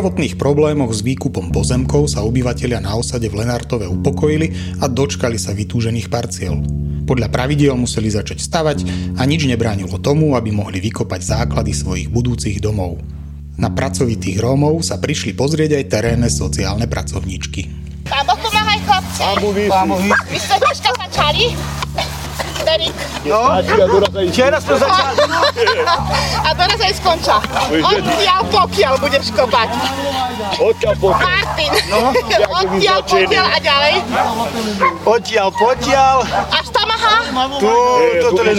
prvotných problémoch s výkupom pozemkov sa obyvatelia na osade v Lenartove upokojili a dočkali sa vytúžených parciel. Podľa pravidiel museli začať stavať a nič nebránilo tomu, aby mohli vykopať základy svojich budúcich domov. Na pracovitých Rómov sa prišli pozrieť aj terénne sociálne pracovníčky. Pábo, pomáhaj chlapci! Pábo, vy ste težko začali? No, včera sme začali. A teraz aj skonča. Odtiaľ pokiaľ budeš kopať. Odtiaľ pokiaľ. Martin, odtiaľ pokiaľ a ďalej. Odtiaľ pokiaľ. Až tam aha? Toto len.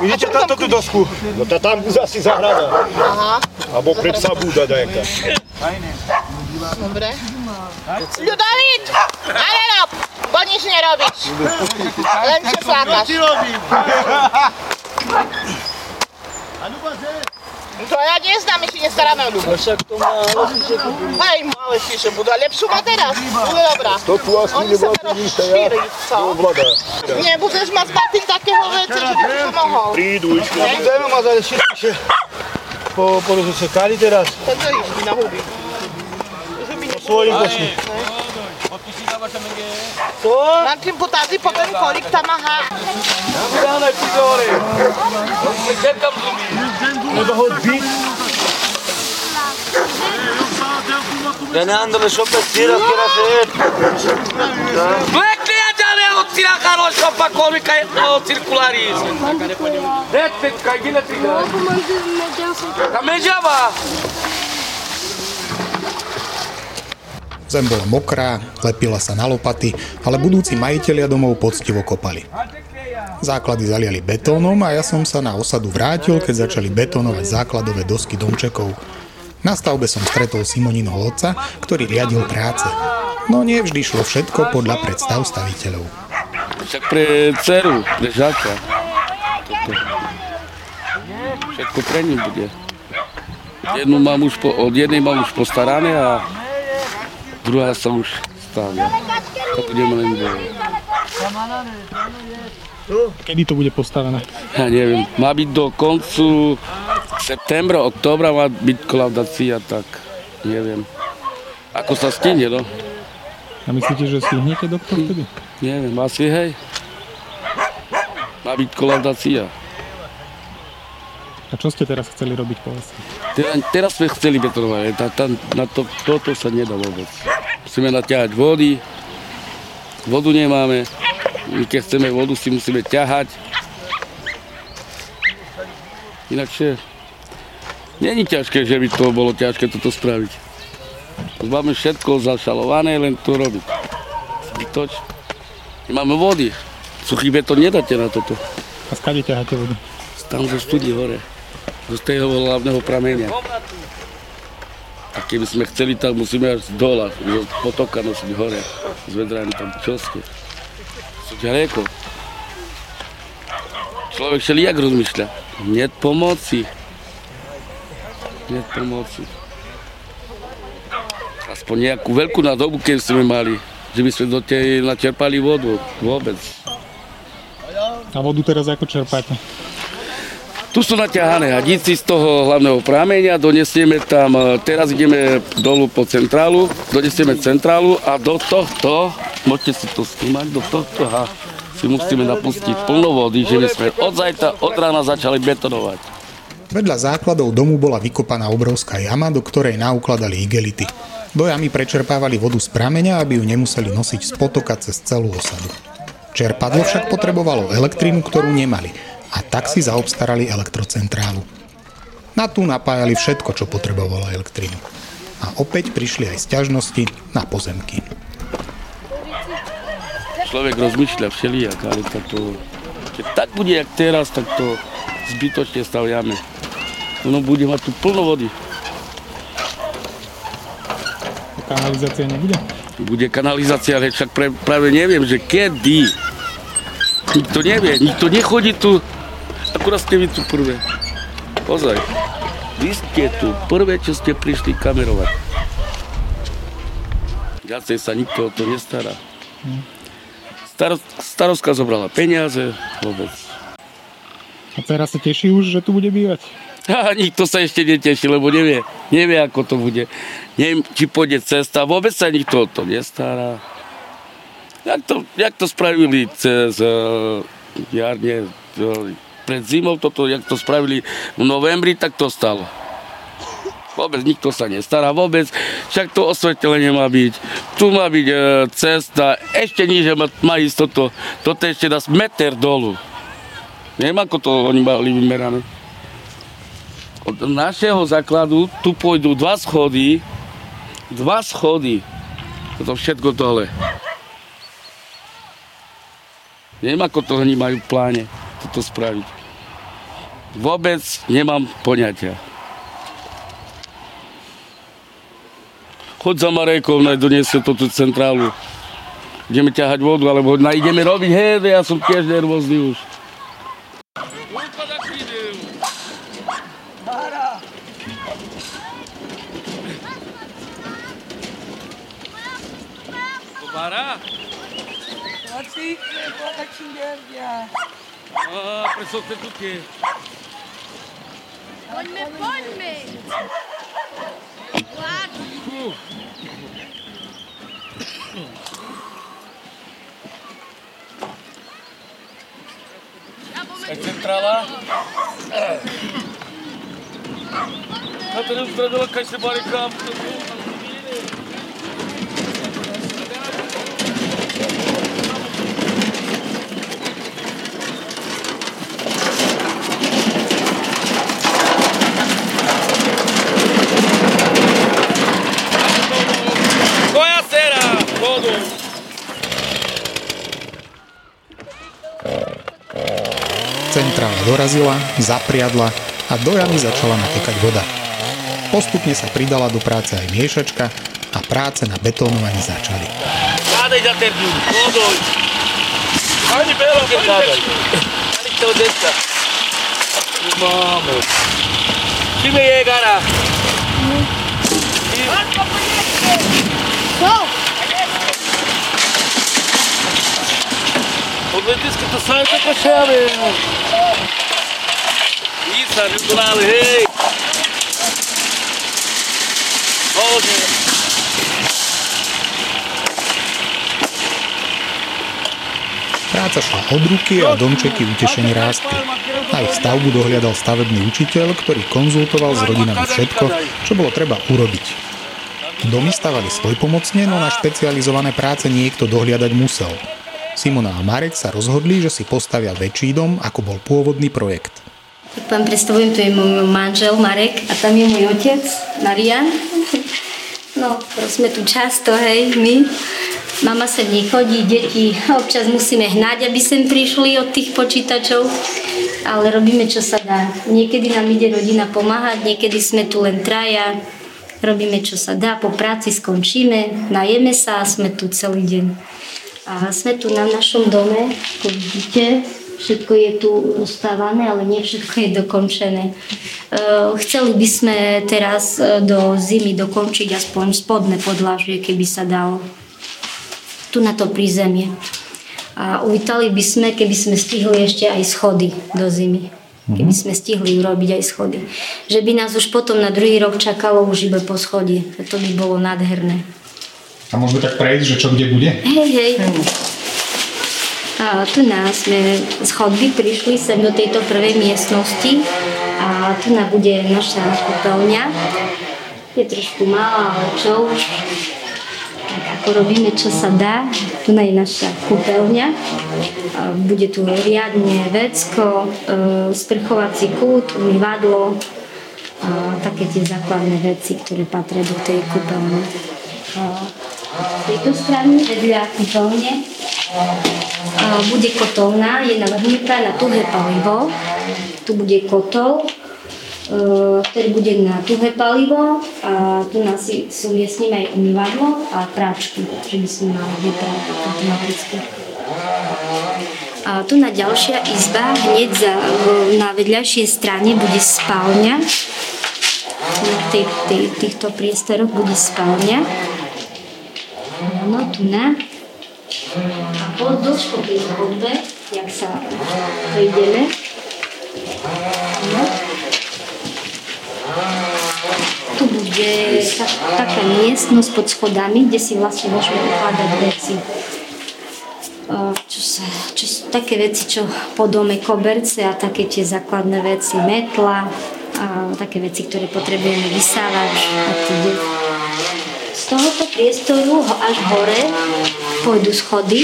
Vidíte táto tú dosku? No tá tam asi zahrada. Aha. Abo pred sabúda dajaká. Dobre. Ľudovít! Ale rob! Bo nič nerobíš. Len čo plákaš. To ja neznám, my si nestaráme o ľudu. No však to má hložiče. Hej, malé fiše budú. A lepšiu má teraz. Bude dobrá. To tu asi nebláte nič, ja to ovládá. Nebudeš mať Martin takého vece, že by si to mohol. Prídu, ište. Budeme mať aj všetky. Porozocekali teraz. Tento išli na huby. Svojím došli. Mám tým putazy, potom kolik tam aha. Dále pidori. Můžu ho být. Já neandole šopet síra, která se je. Blekli a dále od síra karoška, pakolika od cirkularizmu. Red, petka, gila, třída. Tam je žava. Zem bola mokrá, lepila sa na lopaty, ale budúci majitelia domov poctivo kopali. Základy zaliali betónom a ja som sa na osadu vrátil, keď začali betónovať základové dosky domčekov. Na stavbe som stretol Simoninho otca, ktorý riadil práce. No nie vždy šlo všetko podľa predstav staviteľov. Však pre dceru, pre žáka. Všetko pre ní bude. Od jednej mám už postarané a druhá sa už stále. To budeme len dobre. Kedy to bude postavené? Ja neviem. Má byť do koncu septembra, októbra má byť kolaudácia, tak neviem. Ako sa stihne, no? A myslíte, že stihnete doktor vtedy? Neviem, asi hej. Má byť kolaudácia. A čo ste teraz chceli robiť po lese? Teraz sme chceli betonovať, na toto sa nedalo vôbec. Musíme naťahať vody, vodu nemáme, keď chceme vodu si musíme ťahať. Inakšie, nie je ťažké, že by to bolo ťažké toto spraviť. Máme všetko zašalované, len to robiť. Zbytočne. Nemáme vody, suchý betón nedáte na toto. A skade ťaháte vodu? Tam zo studí hore. Z toho hlavného pramenia. A keby sme chceli, tak musíme až z dola, z potoka nosiť hore. Z vedrami tam čoske. Sú ďaleko. Človek šelijak rozmýšľa. Niet pomoci. Aspoň nejakú veľkú nádobu, keď sme mali, že by sme do tej načerpali vodu. Vôbec. A vodu teraz ako čerpáte? Tu sú naťahané hadici z toho hlavného pramenia, donesieme tam, teraz ideme dolu po centrálu, donesieme centrálu a do tohto, môžete si to skúmať, do tohto si musíme napustiť plno vody, že my sme od zajtra, od rána začali betonovať. Vedľa základov domu bola vykopaná obrovská jama, do ktorej naukladali igelity. Do jamy prečerpávali vodu z pramenia, aby ju nemuseli nosiť z potoka cez celú osadu. Čerpadlo však potrebovalo elektrinu, ktorú nemali. A tak si zaobstarali elektrocentrálu. Na tú napájali všetko, čo potrebovalo elektrinu. A opäť prišli aj sťažnosti na pozemky. Človek rozmýšľa všelijak, ale to, keď tak bude, jak teraz, tak to zbytočne staviame. Ono bude mať tu plno vody. Kanalizácia nebude? Bude kanalizácia, ale však práve neviem, že kedy. Nikto nevie, nikto nechodí tu. Akurát ste vy tu prvé. Pozaj. Vy ste tu prvé, čo ste prišli kamerovať. Ďalej sa nikto o to nestará. Starostka zobrala peniaze, vôbec. A teraz sa teší už, že tu bude bývať? A nikto sa ešte neteší, lebo nevie ako to bude. Neviem, či pôjde cesta, vôbec sa nikto o to nestará. Jak to spravili cez jarne, pred zimou toto, jak to spravili v novembri, tak to stalo. Vôbec nikto sa nestará, vôbec, však to osvetlenie má byť, tu má byť cesta, ešte níže má ísť toto ešte dá meter dolu. Neviem, ako to oni mali vymerané. Od našeho základu tu pôjdu dva schody, toto všetko dole. Neviem, ako to oni majú v pláne toto spraviť. Vôbec nemám poňatia. Chod za Marekom, donesie to tú centrálu. Ideme ťahať vodu, alebo ideme robiť hedy, ja som tiež nervózny už. Para? Oči, bota čingerdia. A presote tu ke. Poďme. Vládku. Je centrála? Toto je zdravila kajse barikám. Centrála dorazila, zapriadla a do jamy začala natekať voda. Postupne sa pridala do práce aj miešačka a práce na betónovaní začali. Kádej za tebňu, podoj! Ani belom je kádej! Ani to deska! Tu máme! Čime je gara? Vodko po deske! Go! Odletiska to sami tako šave! Nisam uznali, hej! Bože! Práca šla od ruky a domčeky utešenie rástli. Na ich stavbu dohliadal stavebný učiteľ, ktorý konzultoval s rodinami všetko, čo bolo treba urobiť. Domy stavali svojpomocne, no na špecializované práce niekto dohliadať musel. Simona a Marek sa rozhodli, že si postavia väčší dom, ako bol pôvodný projekt. Tak vám predstavujem, to je môj manžel Marek a tam je môj otec Marian. No, sme tu často, hej, my. Mama sem nechodí, deti občas musíme hnať, aby sem prišli od tých počítačov, ale robíme, čo sa dá. Niekedy nám ide rodina pomáhať, niekedy sme tu len traja, robíme, čo sa dá, po práci skončíme, najeme sa a sme tu celý deň. A sme tu na našom dome, ako vidíte, všetko je tu ustávané, ale nie všetko je dokončené. Chceli by sme teraz do zimy dokončiť aspoň spodné podlažie, keby sa dalo. Tu na to prízemie. A uvítali by sme, keby sme stihli ešte aj schody do zimy. Keby sme stihli urobiť aj schody. Že by nás už potom na druhý rok čakalo už iba po schode. To by bolo nádherné. A môžeme tak prejsť, že čo kde bude? Hej. A tu nás sme schodby prišli sem do tejto prvej miestnosti. A tu na bude naša kúpeľňa. Je trošku malá, ale čo už... Robíme, čo sa dá. Tu je naša kúpeľňa. Bude tu riadne vecko, sprchovací kút, umývadlo a také tie základné veci, ktoré patria do tej kúpeľne. Z tejto strany vedľa kúpeľne bude kotolná, je navrhnutá na tuhé palivo. Tu bude kotol, ktorý bude na tuhé palivo a tu nás súmiestníme aj umývadlo a práčku, že by sme mali vyprávať automaticky. A tu na ďalšia izba, hneď na vedľajšej strane bude spálňa. Na týchto priestoroch bude spálňa. No tu na. A po dĺžko pri chodbe, jak sa prejdeme. No. bude taká miestnosť pod schodami, kde si vlastne môžeme ukladať veci. Také veci, čo po dome, koberce a také tie základné veci, metla a také veci, ktoré potrebujeme vysávať. Z tohoto priestoru až hore pôjdu schody.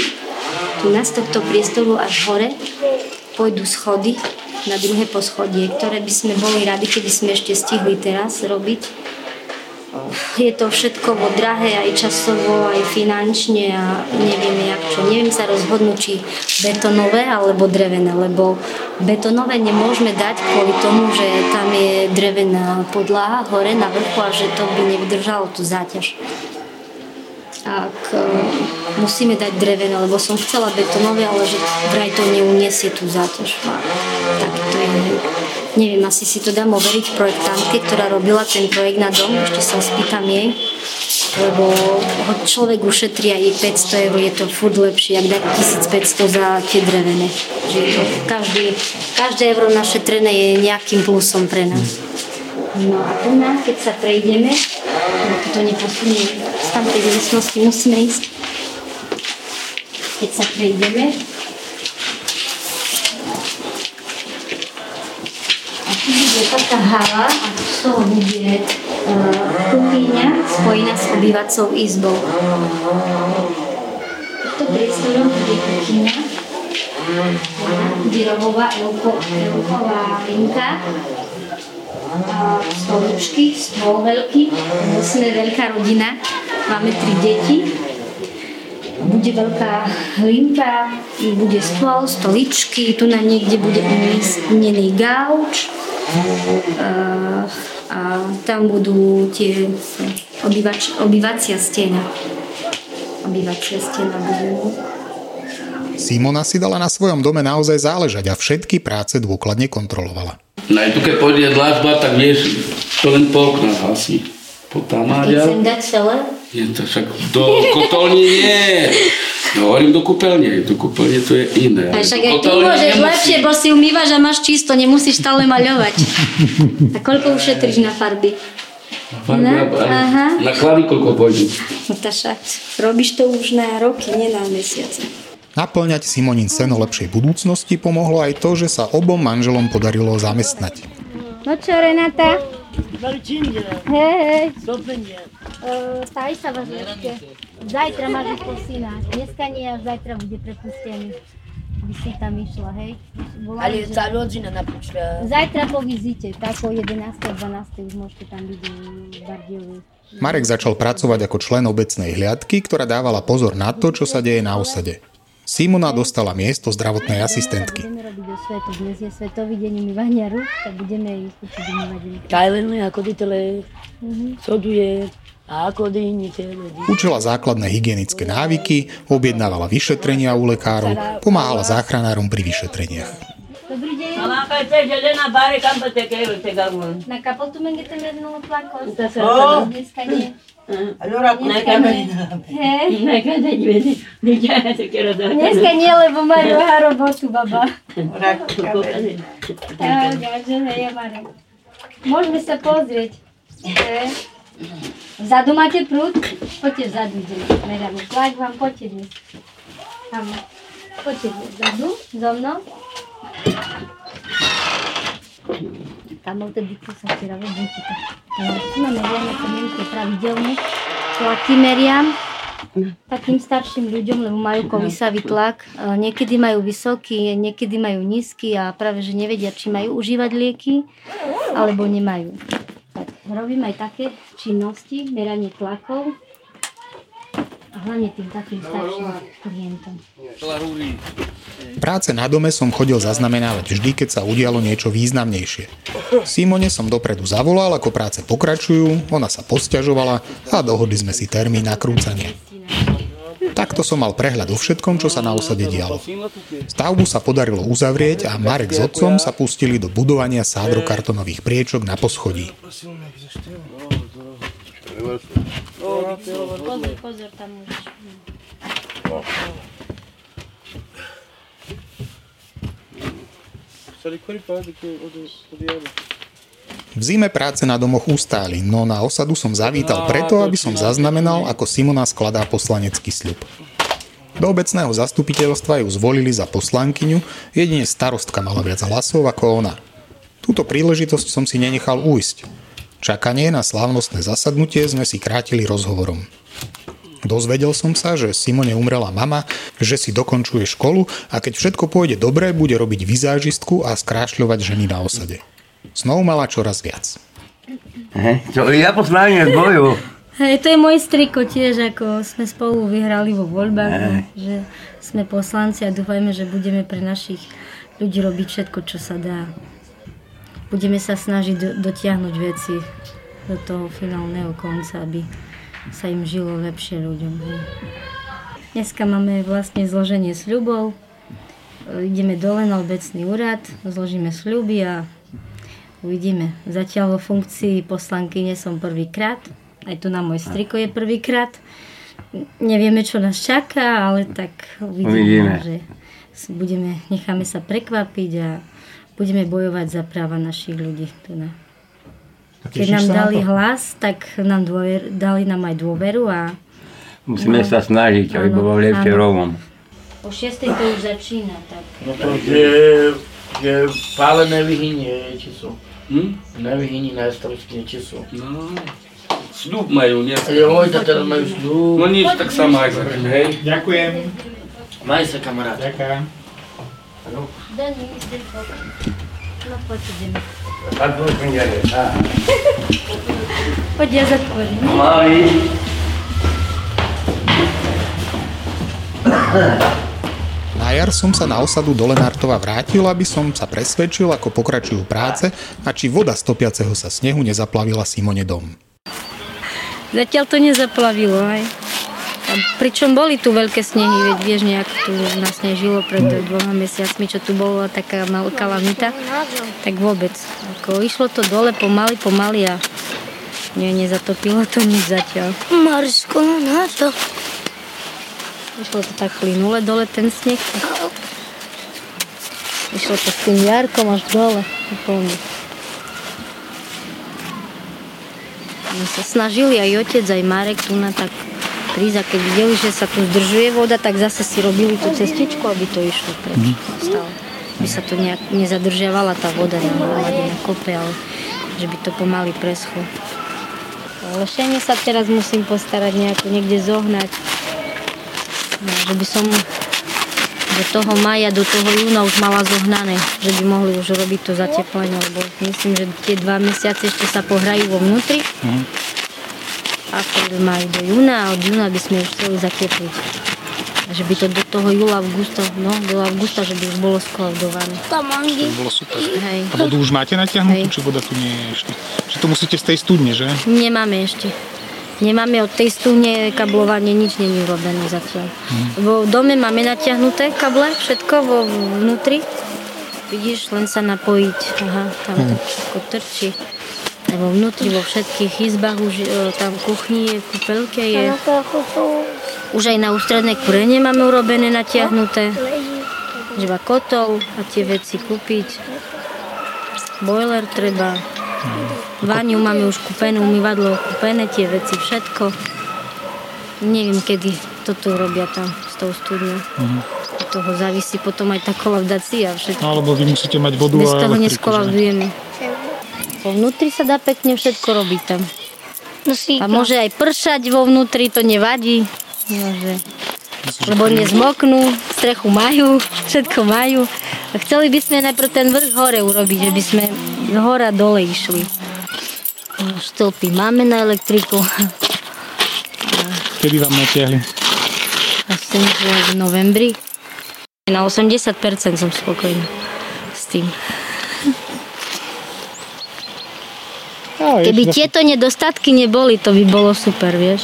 Z tohto priestoru až hore pôjdu schody na druhé poschodie, ktoré by sme boli radi, keby sme ešte stihli teraz robiť. Je to všetko drahé, aj časovo, aj finančne a nevieme jak čo. Neviem sa rozhodnúť, či betonové alebo drevené, lebo betonové nemôžeme dať kvôli tomu, že tam je drevená podlaha hore na vrchu a že to by nevydržalo tú záťaž. Musíme dať drevené, lebo som chcela betonové, ale že vraj to neuniesie tú záťaž. Tak to je. Neviem, asi si to dám overiť projektantke, ktorá robila ten projekt na dom, ešte sa spýtam jej, lebo človek ušetrí aj 500 €, je to furt lepšie, ak dať 1500 € za tie drevené. Každé euro našetrené je nejakým plusom pre nás. No a po nás, keď sa prejdeme, to neposunie, z tamtej miestnosti musíme ísť. Keď sa prejdeme, je taká hala a z toho bude kuchyňa spojená s obývacou izbou. Toto priestorom bude kuchyňa, bude rohová elková linka, stoličky, stôl veľký, sme veľká rodina, máme 3 deti. Bude veľká linka, bude stôl, stoličky, tu na niekde bude umienený gauč, a tam budú tie obývacia stena budú. Simona si dala na svojom dome naozaj záležať a všetky práce dôkladne kontrolovala. Na keď pôjde dlažba, tak vieš, to len po oknách asi. Chcem dať celé? Je to však do kotolní nie. No, hovorím do kúpeľne to je iné. A však aj tu môžeš lepšie, bo si umývaš a máš čisto, nemusíš stále maľovať. A koľko ušetríš na farby? Na klavy koľko pôjde? No to však, robíš to už na roky, nie na mesiace. Napĺňať Simonín sen o lepšej budúcnosti pomohlo aj to, že sa obom manželom podarilo zamestnať. No čo, Renata? Hej, staví sa vás ešte. Zajtra máš už syna. Dneska nie, až zajtra bude prepustený. By si tam išla, hej? Ale tá rodina napríklad. Zajtra po vizite, tak o 11.12. už môžete tam byť v Bardielu. Marek začal pracovať ako člen obecnej hliadky, ktorá dávala pozor na to, čo sa deje na osade. Simona dostala miesto zdravotnej asistentky. Budeme robiť osvetu. Dnes je svetový deň umývania rúk, tak budeme ich učiť umývať rúk. Tajlenuje, akoditele, soduje a akodinitele. Učila základné hygienické návyky, objednávala vyšetrenia u lekárov, pomáhala záchranárom pri vyšetreniach. Dobrý deň. Na kapotu mengete mednú plakosť. Dneska nie. Dneska nie, lebo má dlhá robotu, baba. Môžeme sa pozrieť. Vzadu máte prúd? Poďte vzadu, ideme. Tlak vám, poďte dnes. Poďte vzadu, so mnou. Tam vtedy sa včera vedete. Máme riadne podmienky pravidelne. Tlaky meriam takým starším ľuďom, lebo majú kolísavý tlak. Niekedy majú vysoký, niekedy majú nízky a práve že nevedia, či majú užívať lieky, alebo nemajú. Tak robím aj také činnosti, meranie tlakov. A hlavne tým takým starším klientom. Práce na dome som chodil zaznamenávať vždy, keď sa udialo niečo významnejšie. Simone som dopredu zavolal, ako práce pokračujú, ona sa posťažovala a dohodli sme si termín nakrúcania. Takto som mal prehľad o všetkom, čo sa na osade dialo. Stavbu sa podarilo uzavrieť a Marek s otcom sa pustili do budovania sádrokartonových priečok na poschodí. Pozor, tam môžeš. V zime práce na domoch ustáli, no na osadu som zavítal preto, aby som zaznamenal, ako Simona skladá poslanecký sľub. Do obecného zastupiteľstva ju zvolili za poslankyňu, jedine starostka mala viac hlasov ako ona. Túto príležitosť som si nenechal ujsť. Čakanie na slávnostné zasadnutie sme si krátili rozhovorom. Dozvedel som sa, že Simone umrela mama, že si dokončuje školu a keď všetko pôjde dobre, bude robiť vizážistku a skrášľovať ženy na osade. Snov mala čoraz viac. Ja poznám z boju. To je môj striko tiež, ako sme spolu vyhrali vo voľbách, že sme poslanci a dúfajme, že budeme pre našich ľudí robiť všetko, čo sa dá. Budeme sa snažiť dotiahnuť veci do toho finálneho konca, aby sa im žilo lepšie ľuďom. Dneska máme vlastne zloženie sľubov. Ideme dole na obecný úrad, zložíme sľuby a uvidíme. Zatiaľ vo funkcii poslankyne som prvýkrát. Aj tu na môj striko je prvýkrát. Nevieme, čo nás čaká, ale tak uvidíme. Že budeme, necháme sa prekvapiť a budeme bojovať za práva našich ľudí tu na. Keď nám dali hlas, tak nám dali nám aj dôveru a... Musíme sa snažiť, aby bolo lepšie rovom. O 6:00 to už začína, tak... No to je pále nevyhynie číslo. Nevyhynie najstaršie číslo. No, sľub majú, nie? Joj, to teraz majú sľub. No nič, tak sa maj, hej. Ďakujem. Maj sa, kamarát. Ďakujem. Denis, no poď, ideme. Poď, ja zatvorím. Mami. Na jar som sa na osadu do Lenartova vrátil, aby som sa presvedčil, ako pokračujú práce a či voda z topiaceho sa snehu nezaplavila Simone dom. Zatiaľ to nezaplavilo, aj. Pričom boli tu veľké snehy, veď vieš, nejak tu nasnežilo pred 2 mesiacmi, čo tu bola taká kalamita, tak vôbec. Ako, išlo to dole pomaly a nezatopilo to nič zatiaľ. Marsko, na to. Išlo to tak plynule dole ten sneh. Tak... Išlo to s tým jarkom až dole. My sa snažili aj otec, aj Marek tu na tak... Príza, keď videli, že sa tu zdržuje voda, tak zase si robili tú cestičku, aby to išlo preč. By sa tu nejak nezadržiavala tá voda na hlade, na kope, ale že by to pomaly preschlo. Lešenie sa teraz musím postarať nejako niekde zohnať. No, že by som do toho mája, do toho júna už mala zohnané, že by mohli už robiť to zateplenie, lebo myslím, že tie 2 mesiace ešte sa pohrajú vo vnútri. Apríl, maj do júna a od júna by sme už chceli zatepliť. A že by to do toho júla, augusta, že by už bolo skladované. To by bolo super. Hej. A vodu už máte natiahnutú, či voda tu nie je ešte? Že to musíte z tej studne, že? Nemáme ešte. Nemáme od tej studne kablovanie, nič není urobené zatiaľ. Vo dome máme natiahnuté kable, všetko vo vnútri. Vidíš, len sa napojiť. Aha, tam to všetko trčí. Vo vnútri, vo všetkých izbách, už tam kuchni je, kúpeľke je. Už aj na ústredné kúrenie máme urobené, natiahnuté. Treba kotol a tie veci kúpiť. Boiler treba. Váňu máme už kúpené, umývadlo kúpené, tie veci, všetko. Neviem, kedy toto robia tam s tou studňou. Od toho závisí potom aj tá kolaudácia. Alebo vy musíte mať vodu a elektriku. Bez toho neskolaudujeme. Vo vnútri sa dá pekne všetko robiť tam. A môže aj pršať vo vnútri, to nevadí. Môže. Lebo nezmoknú, strechu majú, všetko majú. A chceli by sme najprv ten vrch hore urobiť, že by sme z hora dole išli. Štĺpy máme na elektriku. Kedy vám natiahli? Asi v novembri. Na 80% som spokojná s tým. Keby tieto nedostatky neboli, to by bolo super, vieš.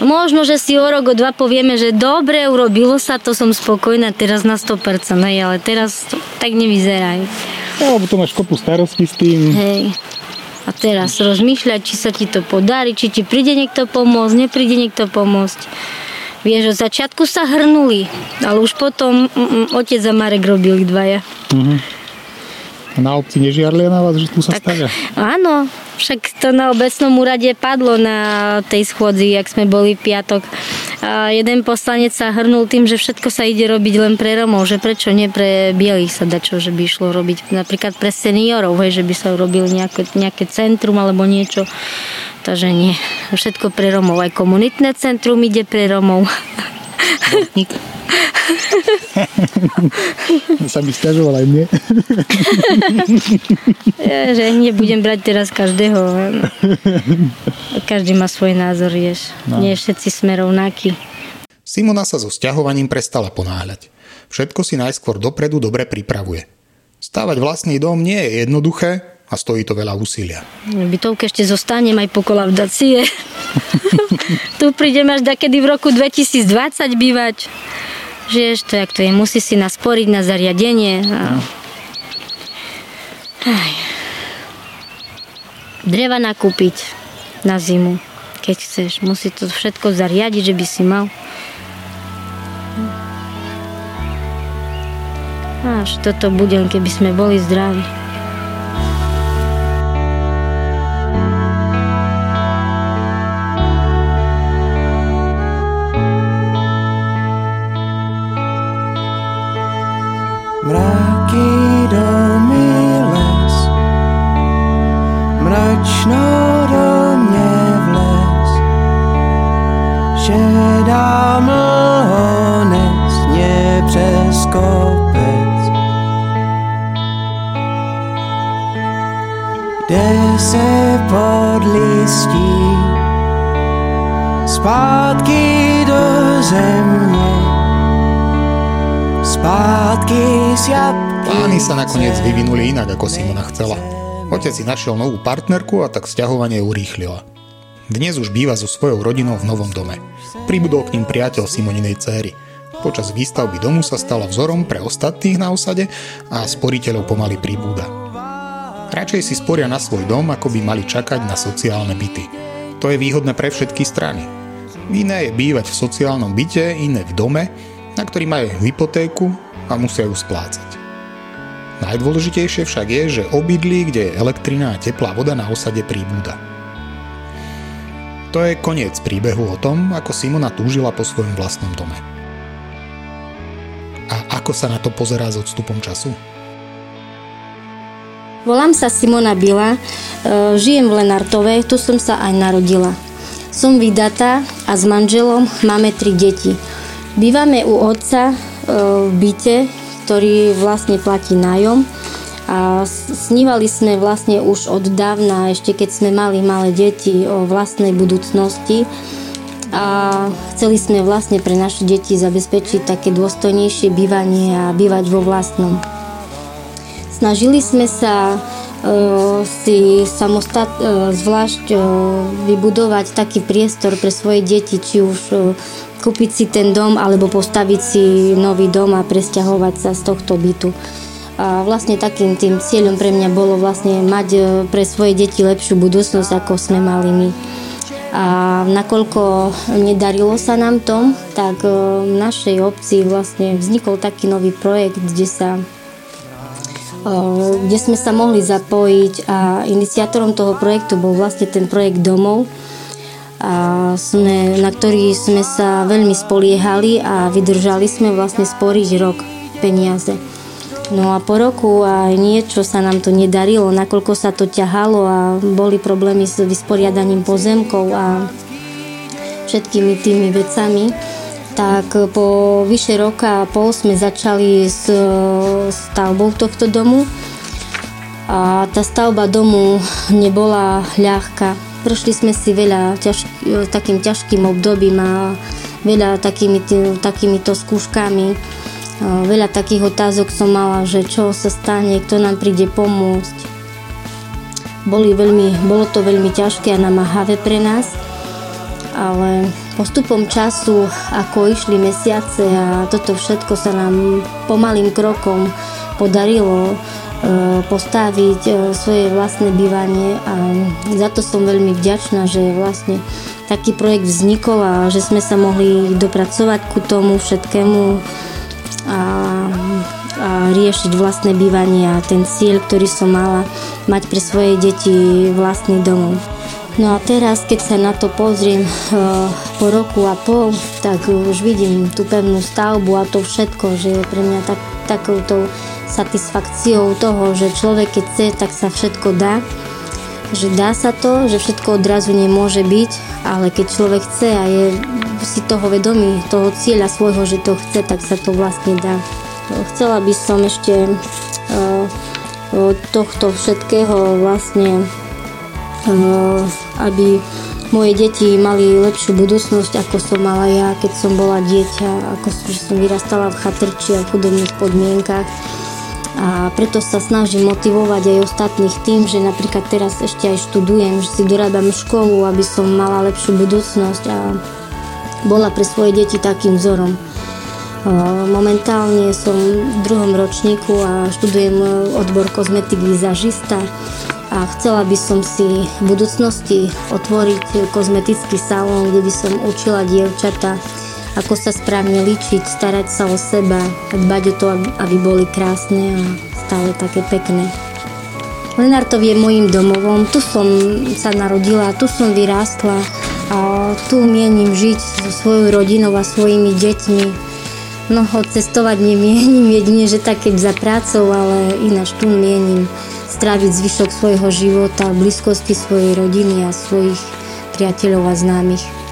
Možno, že si o rok, o dva povieme, že dobre, urobilo sa, to som spokojná teraz na 100%, ale teraz to tak nevyzerá. Lebo to máš kopu starosti s tým. Hej. A teraz rozmýšľať, či sa ti to podarí, či ti príde niekto pomôcť, nepríde niekto pomôcť. Vieš, od začiatku sa hrnuli, ale už potom otec a Marek robili dvaja. Na obci nežiarlia na vás, že tu sa stavia? Áno, však to na obecnom úrade padlo na tej schôdzi, jak sme boli v piatok. A jeden poslanec sa hrnul tým, že všetko sa ide robiť len pre Romov, že prečo nie pre bielých sa dačo, že by išlo robiť napríklad pre seniorov, hej, že by sa robil nejaké centrum alebo niečo. Takže nie, všetko pre Romov, aj komunitné centrum ide pre Romov. Bortník. Sa by sťažoval aj mne. Ja, že nebudem brať teraz každého. Každý má svoj názor, vieš. No. Nie všetci sme rovnakí. Simona sa so sťahovaním prestala ponáhľať. Všetko si najskôr dopredu dobre pripravuje. Stavať vlastný dom nie je jednoduché a stojí to veľa úsilia. V bytovke ešte zostanem aj po kolaudácie. Tu prídem až dakedy v roku 2020 bývať. Žiješ to, jak to je. Musí si nasporiť na zariadenie. A... Dreva nakúpiť na zimu, keď chceš. Musí to všetko zariadiť, že by si mal. Až toto bude, keby sme boli zdraví. Mráky, domy, les, mračno do mne vles, šedá mlhonec, mě přes kopec. Jde se pod listí, zpátky do země. Páni sa nakoniec vyvinuli inak, ako Simona chcela. Otec si našiel novú partnerku a tak sťahovanie urýchlila. Dnes už býva so svojou rodinou v novom dome. Pribudol k nim priateľ Simoninej céry. Počas výstavby domu sa stala vzorom pre ostatných na osade a sporiteľov pomaly pribúda. Radšej si sporia na svoj dom, ako by mali čakať na sociálne byty. To je výhodné pre všetky strany. Iné je bývať v sociálnom byte, iné v dome, na ktorý majú hypotéku a musia ju splácať. Najdôležitejšie však je, že obydlí, kde je elektrina a teplá voda, na osade pribúda. To je koniec príbehu o tom, ako Simona túžila po svojom vlastnom dome. A ako sa na to pozerá s odstupom času? Volám sa Simona Bila, žijem v Lenartove, tu som sa aj narodila. Som vydatá a s manželom máme 3 deti. Bývame u otca v byte, ktorý vlastne platí nájom, a snívali sme vlastne už od dávna, ešte keď sme mali malé deti, o vlastnej budúcnosti a chceli sme vlastne pre naše deti zabezpečiť také dôstojnejšie bývanie a bývať vo vlastnom. Snažili sme sa si zvlášť vybudovať taký priestor pre svoje deti, či už kúpiť si ten dom, alebo postaviť si nový dom a presťahovať sa z tohto bytu. A vlastne takým tým cieľom pre mňa bolo vlastne mať pre svoje deti lepšiu budúcnosť, ako sme mali my. A nakoľko nedarilo sa nám to, tak v našej obci vlastne vznikol taký nový projekt, kde sme sa mohli zapojiť, a iniciátorom toho projektu bol vlastne ten projekt domov, na ktorý sme sa veľmi spoliehali a vydržali sme vlastne sporiť rok peniaze. No a po roku a niečo sa nám to nedarilo, nakoľko sa to ťahalo a boli problémy s vysporiadaním pozemkov a všetkými tými vecami, tak po vyše roka a pol sme začali s stavbou tohto domu a tá stavba domu nebola ľahká. Prešli sme si veľa takým ťažkým obdobím a veľa takýmito skúškami. Veľa takých otázok som mala, že čo sa stane, kto nám príde pomôcť. Bolo to veľmi ťažké a namáhavé pre nás, ale postupom času, ako išli mesiace a toto všetko sa nám pomalým krokom podarilo postaviť svoje vlastné bývanie, a za to som veľmi vďačná, že vlastne taký projekt vznikol a že sme sa mohli dopracovať ku tomu všetkému a riešiť vlastné bývanie a ten cieľ, ktorý som mala, mať pre svoje deti vlastný domov. No a teraz, keď sa na to pozriem po roku a pol, tak už vidím tú pevnú stavbu a to všetko, že je pre mňa takouto satisfakciou toho, že človek keď chce, tak sa všetko dá. Že dá sa to, že všetko odrazu nemôže byť, ale keď človek chce a je si toho vedomý, toho cieľa svojho, že to chce, tak sa to vlastne dá. Chcela by som ešte tohto všetkého vlastne, aby moje deti mali lepšiu budúcnosť, ako som mala ja, keď som bola dieťa, ako som vyrastala v chatrči a v chudobných podmienkach. A preto sa snažím motivovať aj ostatných tým, že napríklad teraz ešte aj študujem, že si dorábam školu, aby som mala lepšiu budúcnosť a bola pre svoje deti takým vzorom. Momentálne som v 2. ročníku a študujem odbor kozmetiky vizažista a chcela by som si v budúcnosti otvoriť kozmetický salón, kde by som učila dievčatá, ako sa správne líčiť, starať sa o seba a dbať o to, aby boli krásne a stále také pekné. Lenartov je mojím domovom, tu som sa narodila, tu som vyrástla a tu mienim žiť so svojou rodinou a svojimi deťmi. Mnoho cestovať nemienim, jedine, že tak keď za prácou, ale ináč tu mienim stráviť zvyšok svojho života v blízkosti svojej rodiny a svojich priateľov a známych.